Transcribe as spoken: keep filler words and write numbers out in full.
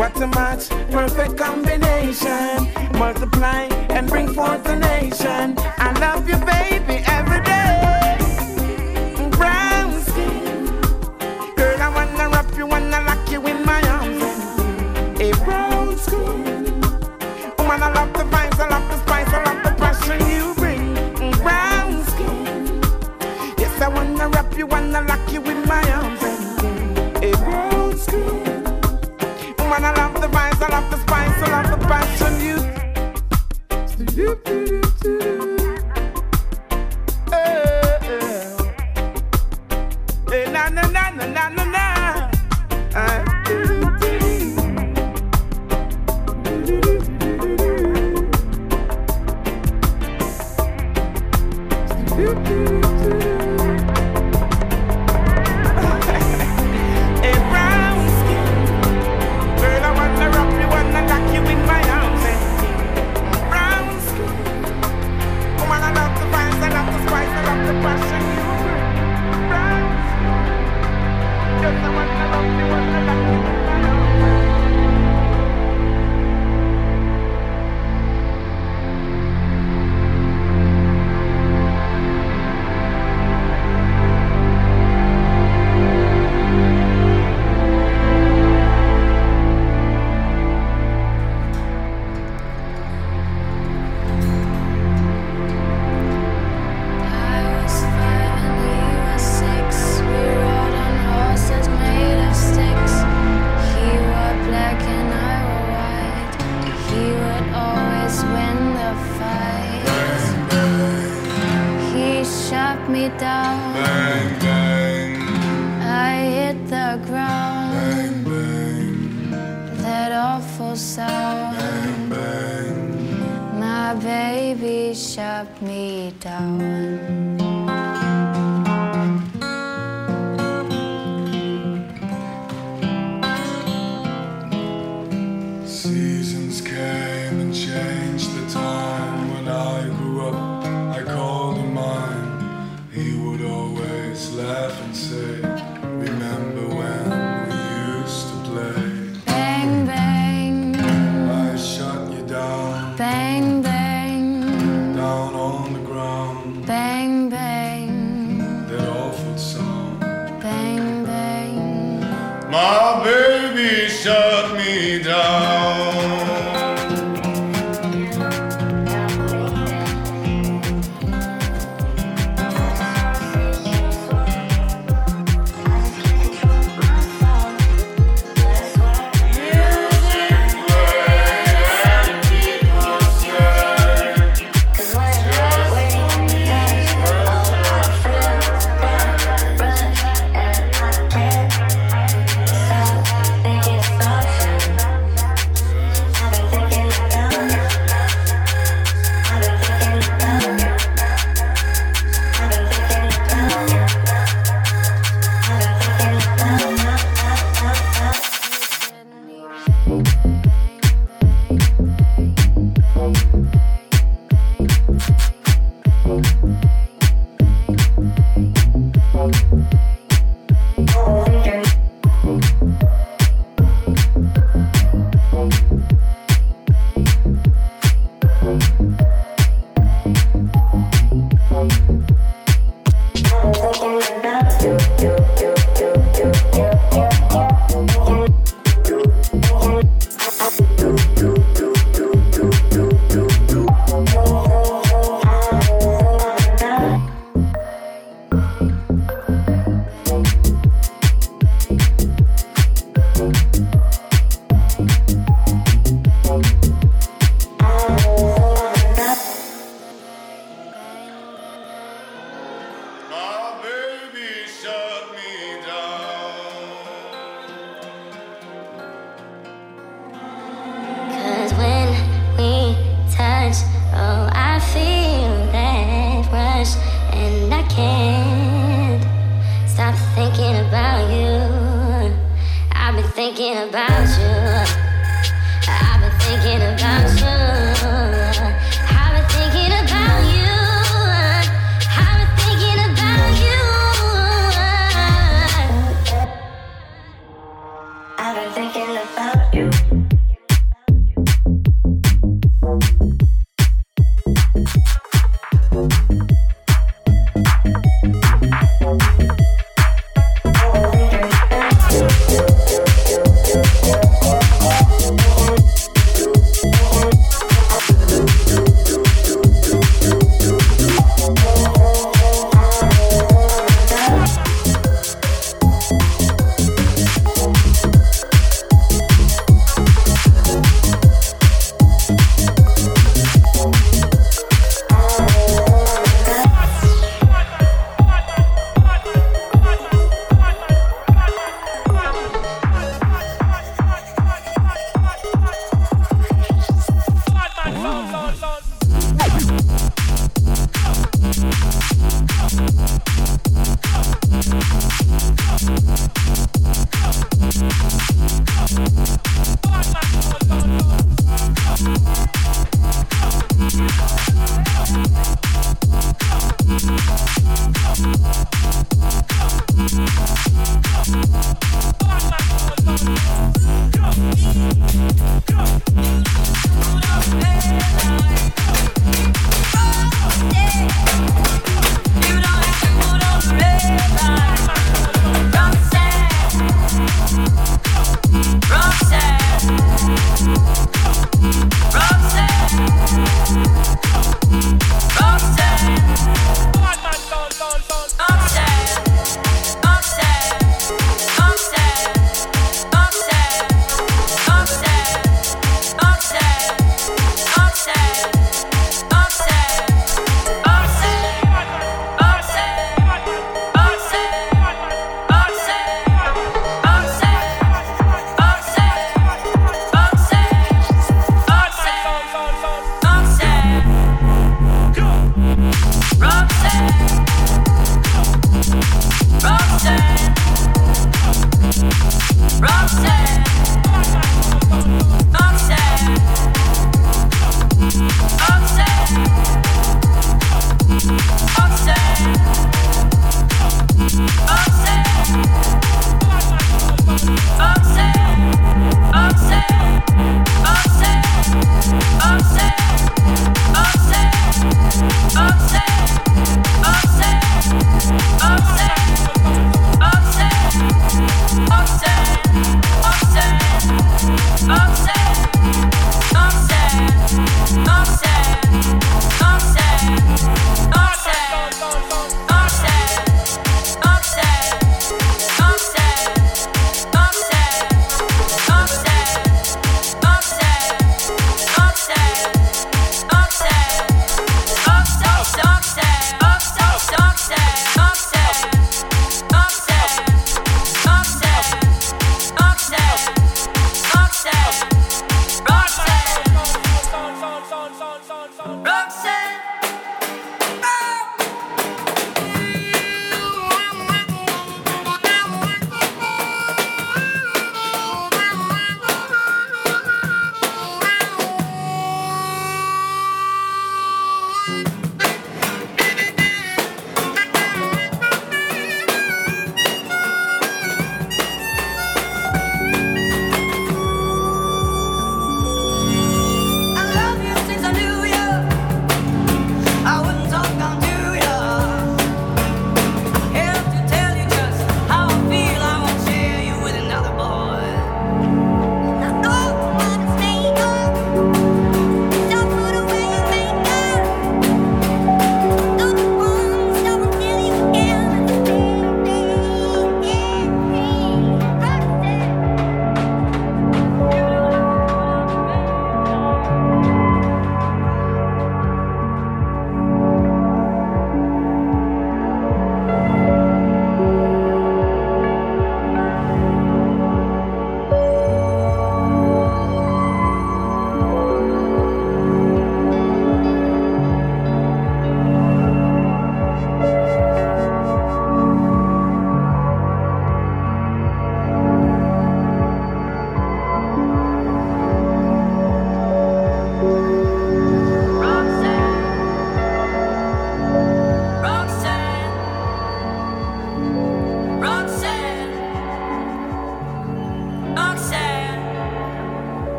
What a match, perfect combination. Multiply and bring forth a nation. I love you, baby, every day. Brown skin, girl, I wanna wrap you, wanna lock you in my arms. A brown skin, woman, I love the vibes, I love the spice, I love the passion you bring. Brown skin, yes, I wanna wrap you, wanna lock you in my arms. A brown skin. Man, I love the vibes, I love the spice, I love the passion you. Hey, na na na na na na na.